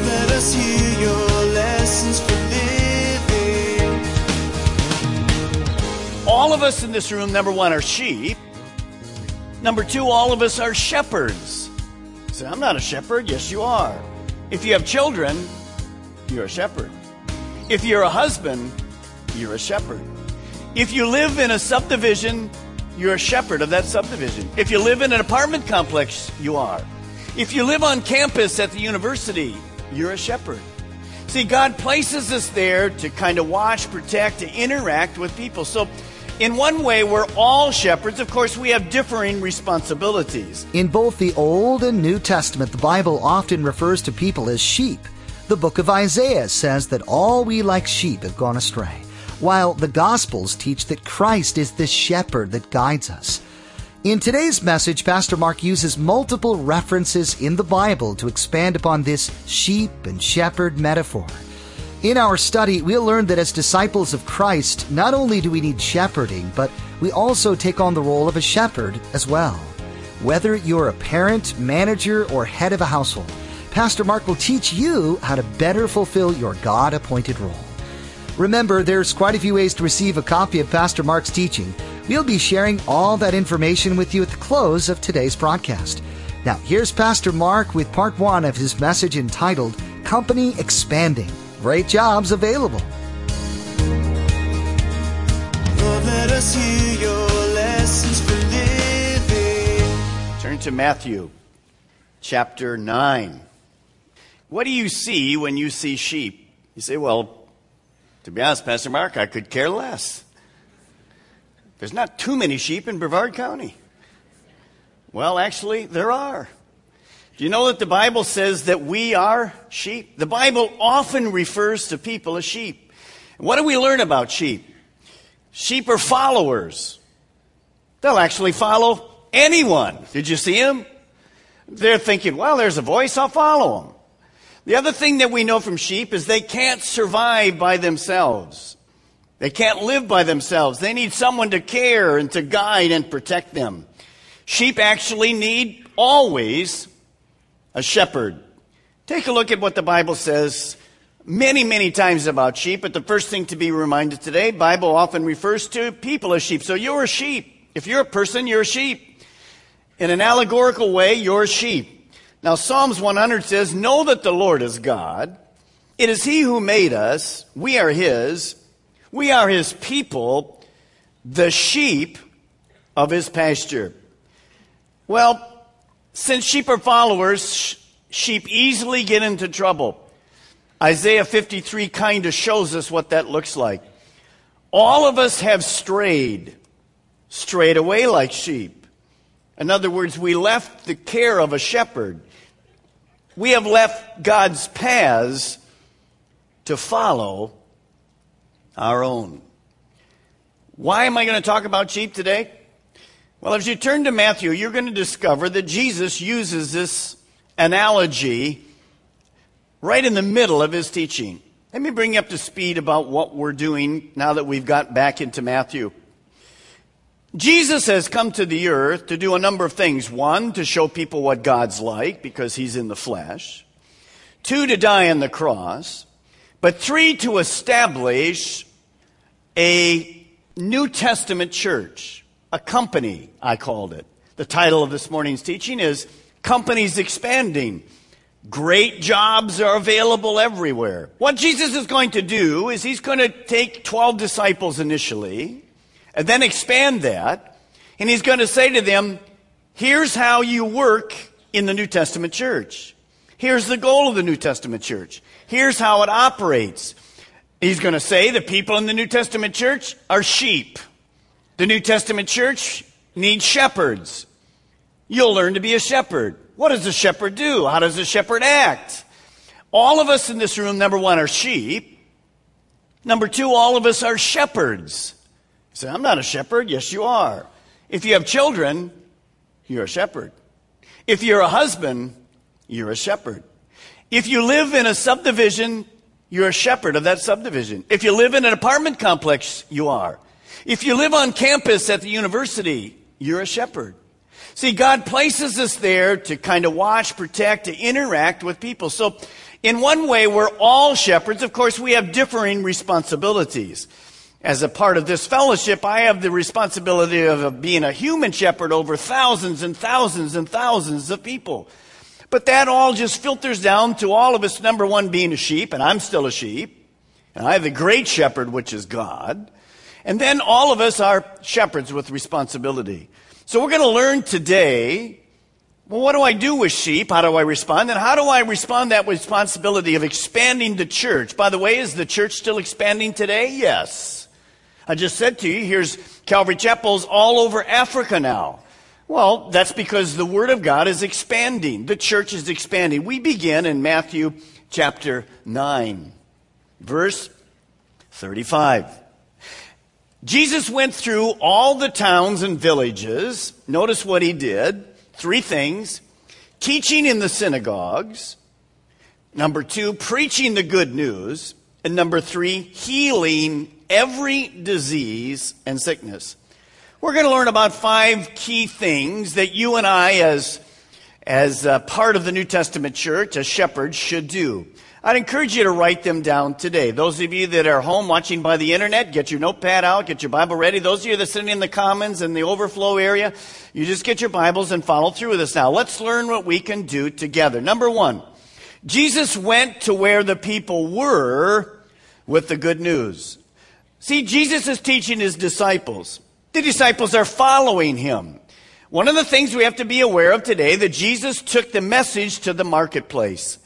Let us hear your lessons for living. All of us in this room, number one, are sheep. Number two, all of us are shepherds. You say, I'm not a shepherd. Yes, you are. If you have children, you're a shepherd. If you're a husband, you're a shepherd. If you live in a subdivision, you're a shepherd of that subdivision. If you live in an apartment complex, you are. If you live on campus at the university, you're a shepherd. See, God places us there to kind of watch, protect, to interact with people. So in one way, we're all shepherds. Of course, we have differing responsibilities. In both the Old and New Testament, the Bible often refers to people as sheep. The book of Isaiah says that all we like sheep have gone astray, while the Gospels teach that Christ is the shepherd that guides us. In today's message, Pastor Mark uses multiple references in the Bible to expand upon this sheep and shepherd metaphor. In our study, we'll learn that as disciples of Christ, not only do we need shepherding, but we also take on the role of a shepherd as well. Whether you're a parent, manager, or head of a household, Pastor Mark will teach you how to better fulfill your God-appointed role. Remember, there's quite a few ways to receive a copy of Pastor Mark's teaching. We'll be sharing all that information with you at the close of today's broadcast. Now, here's Pastor Mark with part one of his message entitled, Company Expanding. Great jobs available. Lord, let us hear your lessons for living. Turn to Matthew chapter 9. What do you see when you see sheep? You say, well, to be honest, Pastor Mark, I could care less. There's not too many sheep in Brevard County. Well, actually, there are. Do you know that the Bible says that we are sheep? The Bible often refers to people as sheep. What do we learn about sheep? Sheep are followers. They'll actually follow anyone. Did you see them? They're thinking, well, there's a voice, I'll follow them. The other thing that we know from sheep is they can't survive by themselves. They can't live by themselves. They need someone to care and to guide and protect them. Sheep actually need always a shepherd. Take a look at what the Bible says many, many times about sheep. But the first thing to be reminded today, the Bible often refers to people as sheep. So you're a sheep. If you're a person, you're a sheep. In an allegorical way, you're a sheep. Now, Psalms 100 says, know that the Lord is God. It is he who made us. We are his. We are his people, the sheep of his pasture. Well, since sheep are followers, sheep easily get into trouble. Isaiah 53 kind of shows us what that looks like. All of us have strayed away like sheep. In other words, we left the care of a shepherd. We have left God's paths to follow our own. Why am I going to talk about sheep today? Well, if you turn to Matthew, you're going to discover that Jesus uses this analogy right in the middle of his teaching. Let me bring you up to speed about what we're doing now that we've got back into Matthew. Jesus has come to the earth to do a number of things. One, to show people what God's like because he's in the flesh. Two, to die on the cross. But three, to establish a New Testament church, a company, I called it. The title of this morning's teaching is Companies Expanding. Great jobs are available everywhere. What Jesus is going to do is he's going to take 12 disciples initially, and then expand that, and he's going to say to them, here's how you work in the New Testament church. Here's the goal of the New Testament church. Here's how it operates. He's going to say the people in the New Testament church are sheep. The New Testament church needs shepherds. You'll learn to be a shepherd. What does a shepherd do? How does a shepherd act? All of us in this room, number one, are sheep. Number two, all of us are shepherds. You say, I'm not a shepherd. Yes, you are. If you have children, you're a shepherd. If you're a husband, you're a shepherd. If you live in a subdivision, you're a shepherd of that subdivision. If you live in an apartment complex, you are. If you live on campus at the university, you're a shepherd. See, God places us there to kind of watch, protect, to interact with people. So in one way, we're all shepherds. Of course, we have differing responsibilities. As a part of this fellowship, I have the responsibility of being a human shepherd over thousands and thousands and thousands of people. But that all just filters down to all of us, number one, being a sheep, and I'm still a sheep, and I have the great shepherd, which is God. And then all of us are shepherds with responsibility. So we're going to learn today, well, what do I do with sheep? How do I respond? And how do I respond to that responsibility of expanding the church? By the way, is the church still expanding today? Yes. I just said to you, here's Calvary Chapels all over Africa now. Well, that's because the Word of God is expanding. The church is expanding. We begin in Matthew chapter 9, verse 35. Jesus went through all the towns and villages. Notice what he did. Three things. Teaching in the synagogues. Number two, preaching the good news. And number three, healing every disease and sickness. We're going to learn about five key things that you and I, as a part of the New Testament church, as shepherds, should do. I'd encourage you to write them down today. Those of you that are home watching by the internet, get your notepad out, get your Bible ready. Those of you that are sitting in the commons and the overflow area, you just get your Bibles and follow through with us now. Let's learn what we can do together. Number one, Jesus went to where the people were with the good news. See, Jesus is teaching his disciples. The disciples are following him. One of the things we have to be aware of today, that Jesus took the message to the marketplace.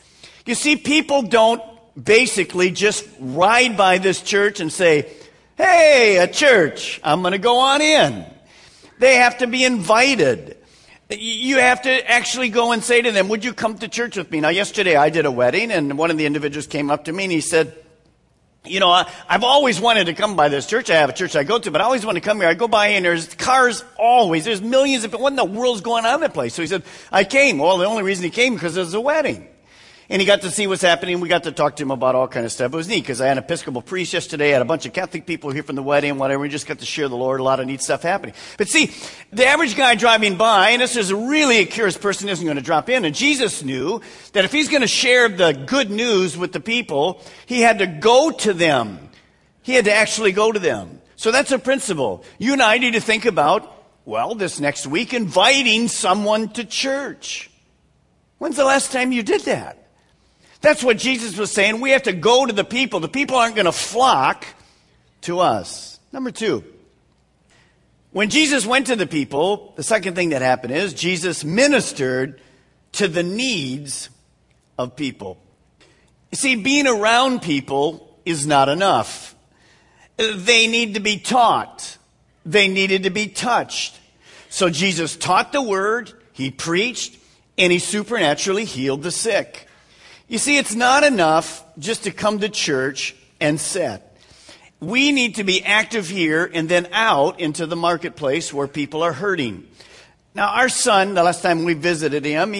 You see, people don't basically just ride by this church and say, hey, a church, I'm going to go on in. They have to be invited. You have to actually go and say to them, would you come to church with me? Now, yesterday I did a wedding, and one of the individuals came up to me and he said, you know, I've always wanted to come by this church. I have a church I go to, but I always want to come here. I go by and there's cars always. There's millions of people. What in the world's going on in that place? So he said, I came. Well, the only reason he came because there's a wedding. And he got to see what's happening. We got to talk to him about all kind of stuff. It was neat because I had an Episcopal priest yesterday. I had a bunch of Catholic people here from the wedding and whatever. We just got to share the Lord. A lot of neat stuff happening. But see, the average guy driving by, and this is really a curious person, isn't going to drop in. And Jesus knew that if he's going to share the good news with the people, he had to go to them. He had to actually go to them. So that's a principle. You and I need to think about, well, this next week, inviting someone to church. When's the last time you did that? That's what Jesus was saying. We have to go to the people. The people aren't going to flock to us. Number two, when Jesus went to the people, the second thing that happened is Jesus ministered to the needs of people. You see, being around people is not enough. They need to be taught. They needed to be touched. So Jesus taught the word, he preached, and he supernaturally healed the sick. You see, it's not enough just to come to church and sit. We need to be active here and then out into the marketplace where people are hurting. Now, our son, the last time we visited him,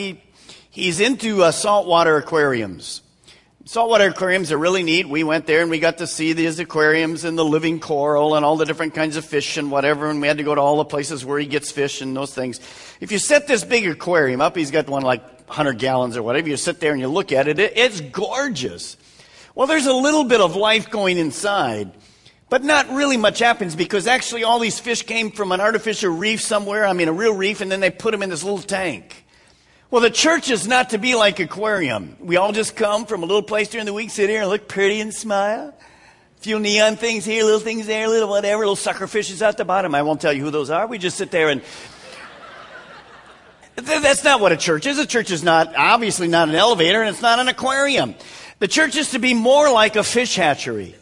he's into saltwater aquariums. Saltwater aquariums are really neat. We went there and we got to see these aquariums and the living coral and all the different kinds of fish and whatever, and we had to go to all the places where he gets fish and those things. If you set this big aquarium up, he's got one like 100 gallons or whatever, you sit there and you look at it, it's gorgeous. Well, there's a little bit of life going inside, but not really much happens because actually all these fish came from an artificial reef somewhere, I mean a real reef, and then they put them in this little tank. Well, the church is not to be like aquarium. We all just come from a little place during the week, sit here and look pretty and smile. A few neon things here, little things there, little whatever, little sucker fishes at the bottom. I won't tell you who those are. We just sit there and that's not what a church is. A church is not, obviously not an elevator, and it's not an aquarium. The church is to be more like a fish hatchery.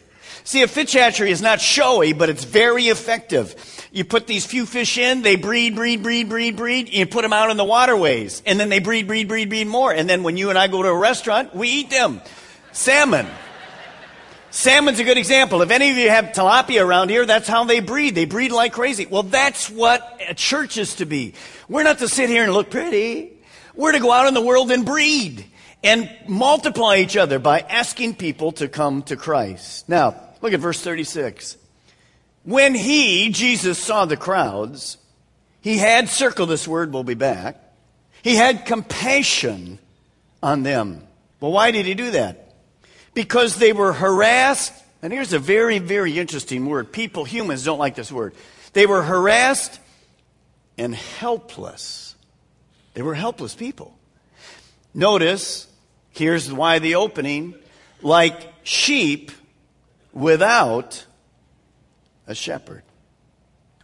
See, a fish hatchery is not showy, but it's very effective. You put these few fish in, they breed. You put them out in the waterways, and then they breed more. And then when you and I go to a restaurant, we eat them. Salmon. Salmon's a good example. If any of you have tilapia around here, that's how they breed. They breed like crazy. Well, that's what a church is to be. We're not to sit here and look pretty. We're to go out in the world and breed and multiply each other by asking people to come to Christ. Now, look at verse 36. When he, Jesus, saw the crowds, he had, circle this word, we'll be back, he had compassion on them. Well, why did he do that? Because they were harassed, and here's a very, very interesting word. People, humans don't like this word. They were harassed and helpless. They were helpless people. Notice, here's why the opening, like sheep without a shepherd.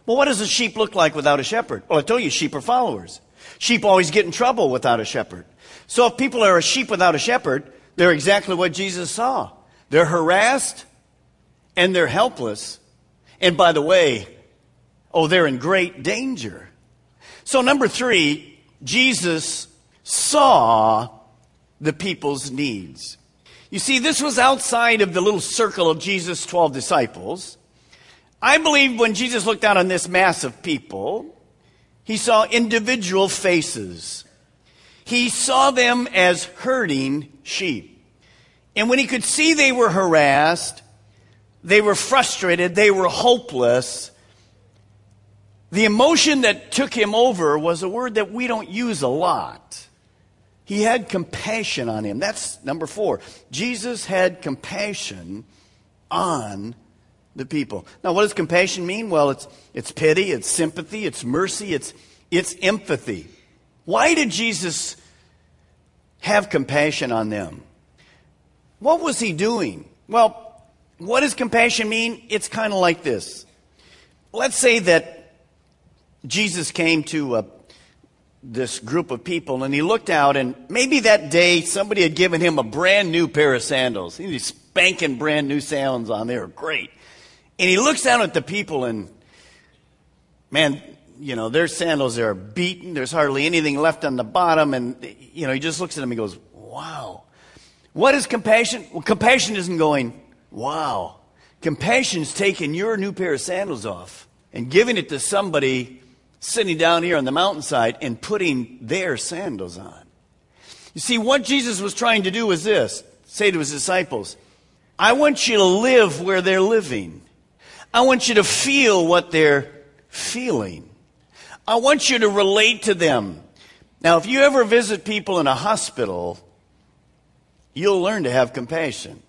Well, what does a sheep look like without a shepherd? Well, I told you, sheep are followers. Sheep always get in trouble without a shepherd. So if people are a sheep without a shepherd, they're exactly what Jesus saw. They're harassed and they're helpless. And by the way, they're in great danger. So number three, Jesus saw the people's needs. You see, this was outside of the little circle of Jesus' 12 disciples. I believe when Jesus looked out on this mass of people, he saw individual faces. He saw them as herding sheep. And when he could see they were harassed, they were frustrated, they were hopeless, the emotion that took him over was a word that we don't use a lot. He had compassion on him. That's number four. Jesus had compassion on the people. Now, what does compassion mean? Well, it's pity, it's sympathy, it's mercy, it's empathy. Why did Jesus have compassion on them? What was he doing? Well, what does compassion mean? It's kind of like this. Let's say that Jesus came to this group of people and he looked out, and maybe that day somebody had given him a brand new pair of sandals. He's spanking brand new sandals on there. Great. And he looks down at the people and, man, their sandals are beaten. There's hardly anything left on the bottom. And, he just looks at them and goes, wow. What is compassion? Well, compassion isn't going, wow. Compassion's taking your new pair of sandals off and giving it to somebody sitting down here on the mountainside and putting their sandals on. You see, what Jesus was trying to do was this. Say to his disciples, I want you to live where they're living. I want you to feel what they're feeling. I want you to relate to them. Now, if you ever visit people in a hospital, you'll learn to have compassion.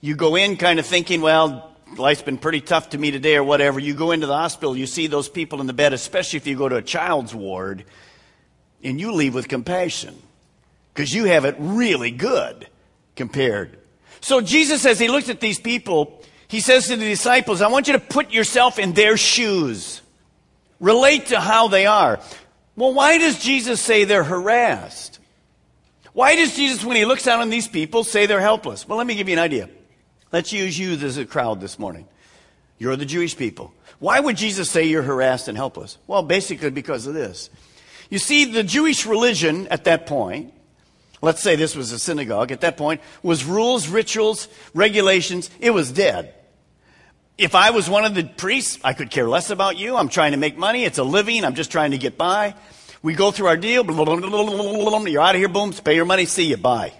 You go in kind of thinking, well, life's been pretty tough to me today or whatever. You go into the hospital, you see those people in the bed, especially if you go to a child's ward, and you leave with compassion because you have it really good compared. So Jesus, as he looked at these people, he says to the disciples, I want you to put yourself in their shoes. Relate to how they are. Well, why does Jesus say they're harassed? Why does Jesus, when he looks out on these people, say they're helpless? Well, let me give you an idea. Let's use you as a crowd this morning. You're the Jewish people. Why would Jesus say you're harassed and helpless? Well, basically because of this. You see, the Jewish religion at that point, let's say this was a synagogue at that point, was rules, rituals, regulations. It was dead. If I was one of the priests, I could care less about you. I'm trying to make money. It's a living. I'm just trying to get by. We go through our deal. Blah, blah, blah, blah, blah. You're out of here. Boom. Pay your money. See you. Bye.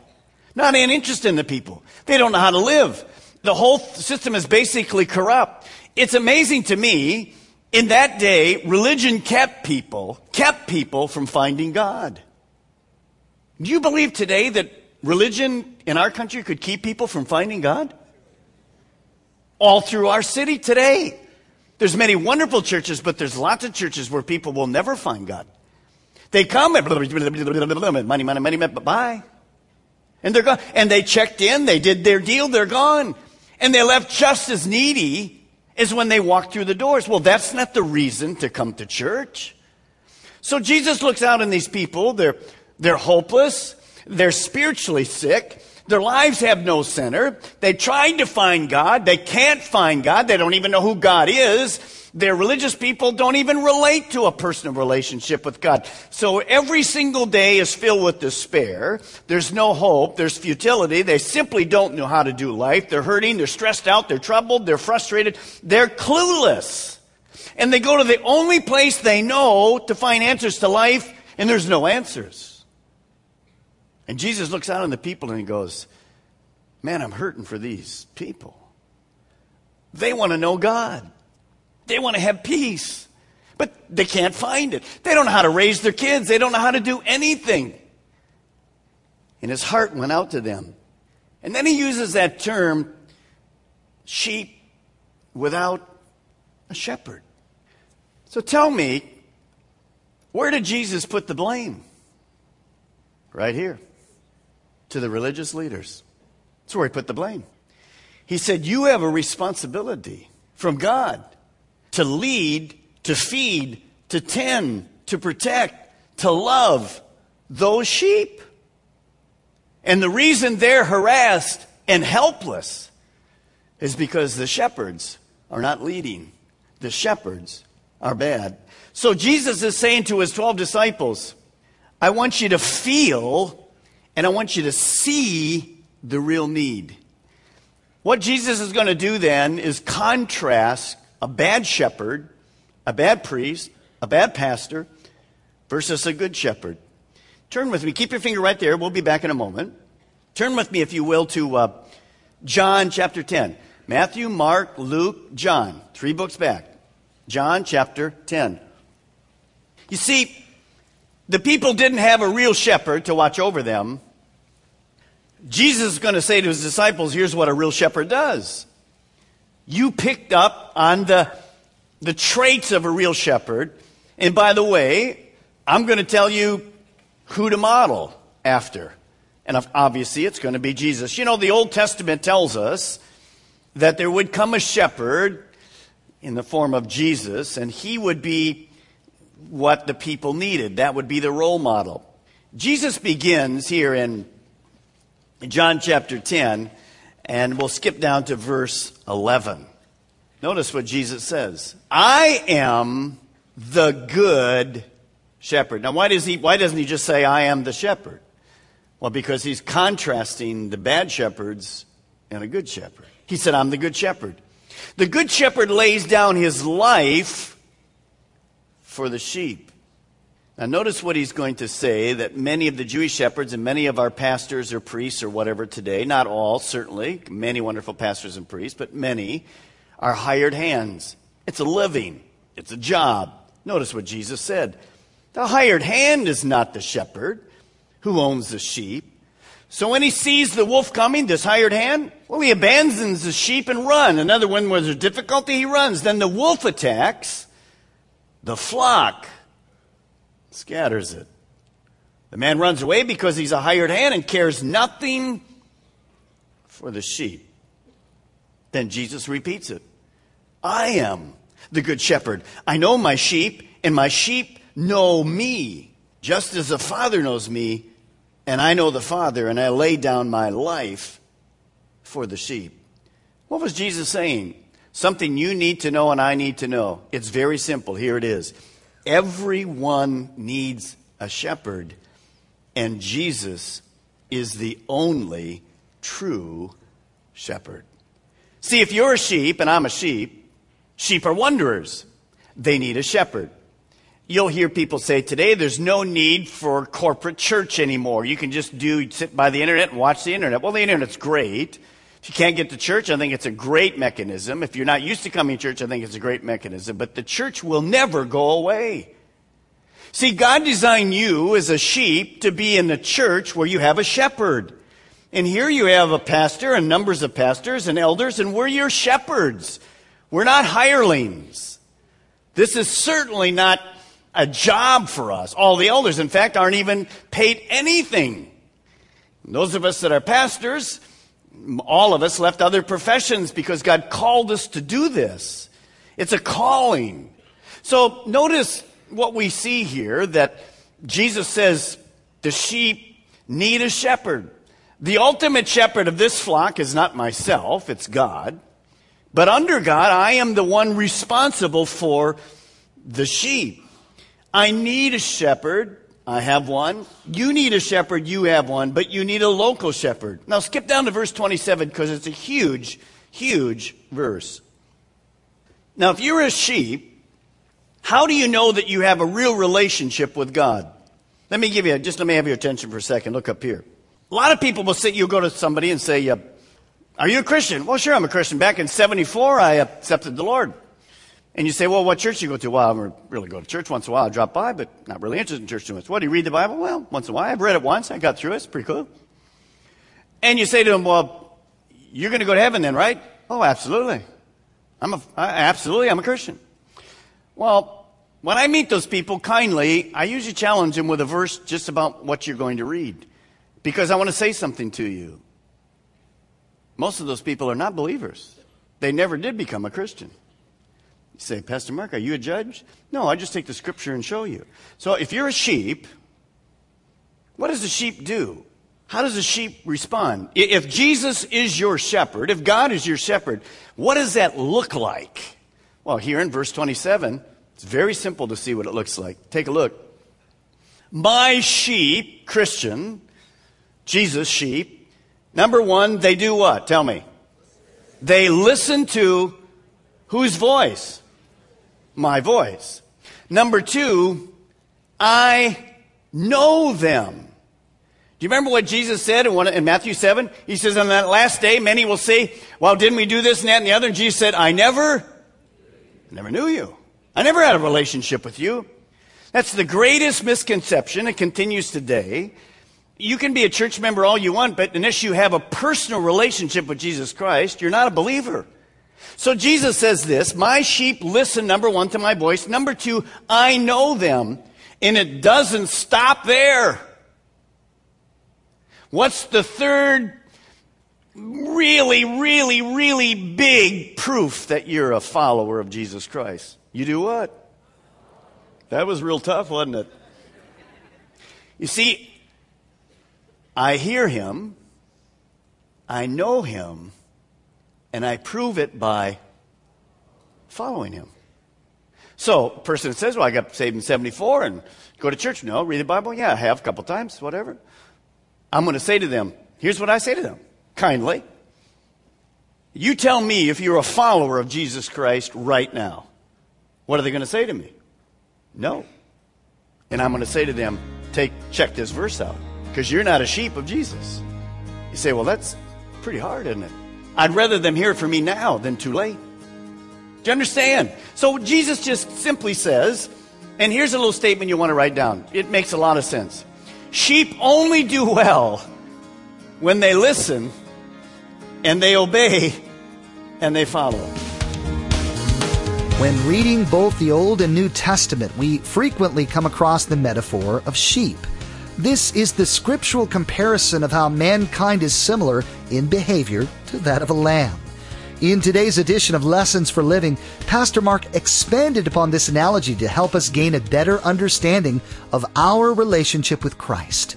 Not an interest in the people. They don't know how to live. The whole system is basically corrupt. It's amazing to me, in that day, religion kept people from finding God. Do you believe today that religion in our country could keep people from finding God? All through our city today. There's many wonderful churches, but there's lots of churches where people will never find God. They come and money, bye. And they're gone. And they checked in, they did their deal, they're gone. And they left just as needy as when they walked through the doors. Well, that's not the reason to come to church. So Jesus looks out on these people, they're hopeless, they're spiritually sick, Their lives have no center. They tried to find God. They can't find God. They don't even know who God is. Their religious people don't even relate to a personal relationship with God. So every single day is filled with despair. There's no hope. There's futility. They simply don't know how to do life. They're hurting. They're stressed out. They're troubled. They're frustrated. They're clueless. And they go to the only place they know to find answers to life, and there's no answers. And Jesus looks out on the people and he goes, man, I'm hurting for these people. They want to know God. They want to have peace, but they can't find it. They don't know how to raise their kids. They don't know how to do anything. And his heart went out to them. And then he uses that term, sheep without a shepherd. So tell me, where did Jesus put the blame? Right here, to the religious leaders. That's where he put the blame. He said, you have a responsibility from God to lead, to feed, to tend, to protect, to love those sheep. And the reason they're harassed and helpless is because the shepherds are not leading. The shepherds are bad. So Jesus is saying to his 12 disciples, I want you to feel and I want you to see the real need. What Jesus is going to do then is contrast a bad shepherd, a bad priest, a bad pastor, versus a good shepherd. Turn with me. Keep your finger right there. We'll be back in a moment. Turn with me, if you will, to John chapter 10. Matthew, Mark, Luke, John. 3 books back. John chapter 10. You see, the people didn't have a real shepherd to watch over them. Jesus is going to say to his disciples, here's what a real shepherd does. You picked up on the traits of a real shepherd. And by the way, I'm going to tell you who to model after. And obviously, it's going to be Jesus. You know, the Old Testament tells us that there would come a shepherd in the form of Jesus, and he would be what the people needed. That would be the role model. Jesus begins here in John chapter 10, and we'll skip down to verse 11. Notice what Jesus says. I am the good shepherd. Now, why doesn't he just say, I am the shepherd? Well, because he's contrasting the bad shepherds and a good shepherd. He said, I'm the good shepherd. The good shepherd lays down his life for the sheep. Now, notice what he's going to say, that many of the Jewish shepherds and many of our pastors or priests or whatever today, not all, certainly, many wonderful pastors and priests, but many are hired hands. It's a living. It's a job. Notice what Jesus said. The hired hand is not the shepherd who owns the sheep. So when he sees the wolf coming, this hired hand, well, he abandons the sheep and runs. Another one where there's difficulty, he runs. Then the wolf attacks the flock. Scatters it. The man runs away because he's a hired hand and cares nothing for the sheep. Then Jesus repeats it. I am the good shepherd. I know my sheep, and my sheep know me, just as the Father knows me, and I know the Father, and I lay down my life for the sheep. What was Jesus saying? Something you need to know and I need to know. It's very simple. Here it is. Everyone needs a shepherd, and Jesus is the only true shepherd. See, if you're a sheep and I'm a sheep, sheep are wanderers. They need a shepherd. You'll hear people say today there's no need for corporate church anymore. You can just sit by the internet and watch the internet. Well, the internet's great. If you can't get to church, I think it's a great mechanism. If you're not used to coming to church, I think it's a great mechanism. But the church will never go away. See, God designed you as a sheep to be in the church where you have a shepherd. And here you have a pastor and numbers of pastors and elders, and we're your shepherds. We're not hirelings. This is certainly not a job for us. All the elders, in fact, aren't even paid anything. And those of us that are pastors, all of us left other professions because God called us to do this. It's a calling. So notice what we see here, that Jesus says the sheep need a shepherd. The ultimate shepherd of this flock is not myself, it's God. But under God, I am the one responsible for the sheep. I need a shepherd. I have one. You need a shepherd. You have one. But you need a local shepherd. Now skip down to verse 27 because it's a huge, huge verse. Now if you're a sheep, how do you know that you have a real relationship with God? Let me have your attention for a second. Look up here. A lot of people will say, you'll go to somebody and say, are you a Christian? Well, sure, I'm a Christian. Back in 1974, I accepted the Lord. And you say, well, what church do you go to? Well, I really go to church once in a while. I drop by, but not really interested in church too much. What, do you read the Bible? Well, once in a while. I've read it once. I got through it. It's pretty cool. And you say to them, well, you're going to go to heaven then, right? Oh, absolutely. I'm a Christian. Well, when I meet those people kindly, I usually challenge them with a verse just about what you're going to read. Because I want to say something to you. Most of those people are not believers. They never did become a Christian. You say, Pastor Mark, are you a judge? No, I just take the scripture and show you. So if you're a sheep, what does a sheep do? How does a sheep respond? If Jesus is your shepherd, if God is your shepherd, what does that look like? Well, here in verse 27, it's very simple to see what it looks like. Take a look. My sheep, Christian, Jesus' sheep, number one, they do what? Tell me. They listen to whose voice? My voice. Number two, I know them. Do you remember what Jesus said in Matthew 7? He says, on that last day, many will say, well, didn't we do this and that and the other? And Jesus said, I never knew you. I never had a relationship with you. That's the greatest misconception. It continues today. You can be a church member all you want, but unless you have a personal relationship with Jesus Christ, you're not a believer. So Jesus says this, my sheep listen, number one, to my voice. Number two, I know them. And it doesn't stop there. What's the third really, really, really big proof that you're a follower of Jesus Christ? You do what? That was real tough, wasn't it? You see, I hear him, I know him, and I prove it by following him. So, a person says, well, I got saved in 1974 and go to church. No, read the Bible? Yeah, I have a couple times, whatever. I'm going to say to them, here's what I say to them, kindly. You tell me if you're a follower of Jesus Christ right now. What are they going to say to me? No. And I'm going to say to them, check this verse out. Because you're not a sheep of Jesus. You say, well, that's pretty hard, isn't it? I'd rather them hear it from me now than too late. Do you understand? So Jesus just simply says, and here's a little statement you want to write down. It makes a lot of sense. Sheep only do well when they listen and they obey and they follow. When reading both the Old and New Testament, we frequently come across the metaphor of sheep. This is the scriptural comparison of how mankind is similar in behavior to that of a lamb. In today's edition of Lessons for Living, Pastor Mark expanded upon this analogy to help us gain a better understanding of our relationship with Christ.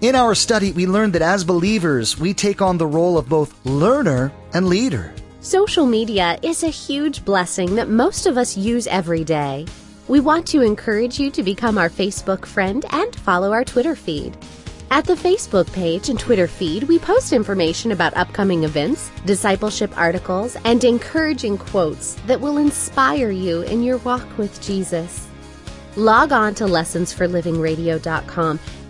In our study, we learned that as believers, we take on the role of both learner and leader. Social media is a huge blessing that most of us use every day. We want to encourage you to become our Facebook friend and follow our Twitter feed. At the Facebook page and Twitter feed, we post information about upcoming events, discipleship articles, and encouraging quotes that will inspire you in your walk with Jesus. Log on to LessonsForLivingRadio.com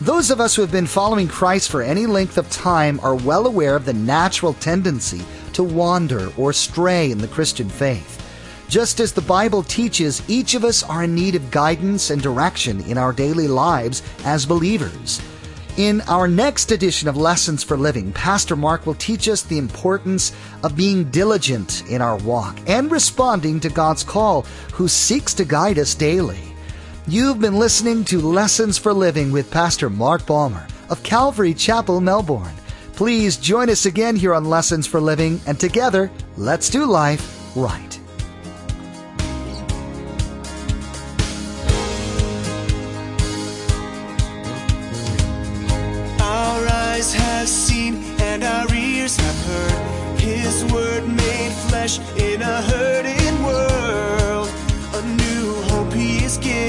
Those of us who have been following Christ for any length of time are well aware of the natural tendency to wander or stray in the Christian faith. Just as the Bible teaches, each of us are in need of guidance and direction in our daily lives as believers. In our next edition of Lessons for Living, Pastor Mark will teach us the importance of being diligent in our walk and responding to God's call, who seeks to guide us daily. You've been listening to Lessons for Living with Pastor Mark Balmer of Calvary Chapel, Melbourne. Please join us again here on Lessons for Living, and together, let's do life right. Our eyes have seen and our ears have heard His word made flesh in a hurting world. A new hope He is giving.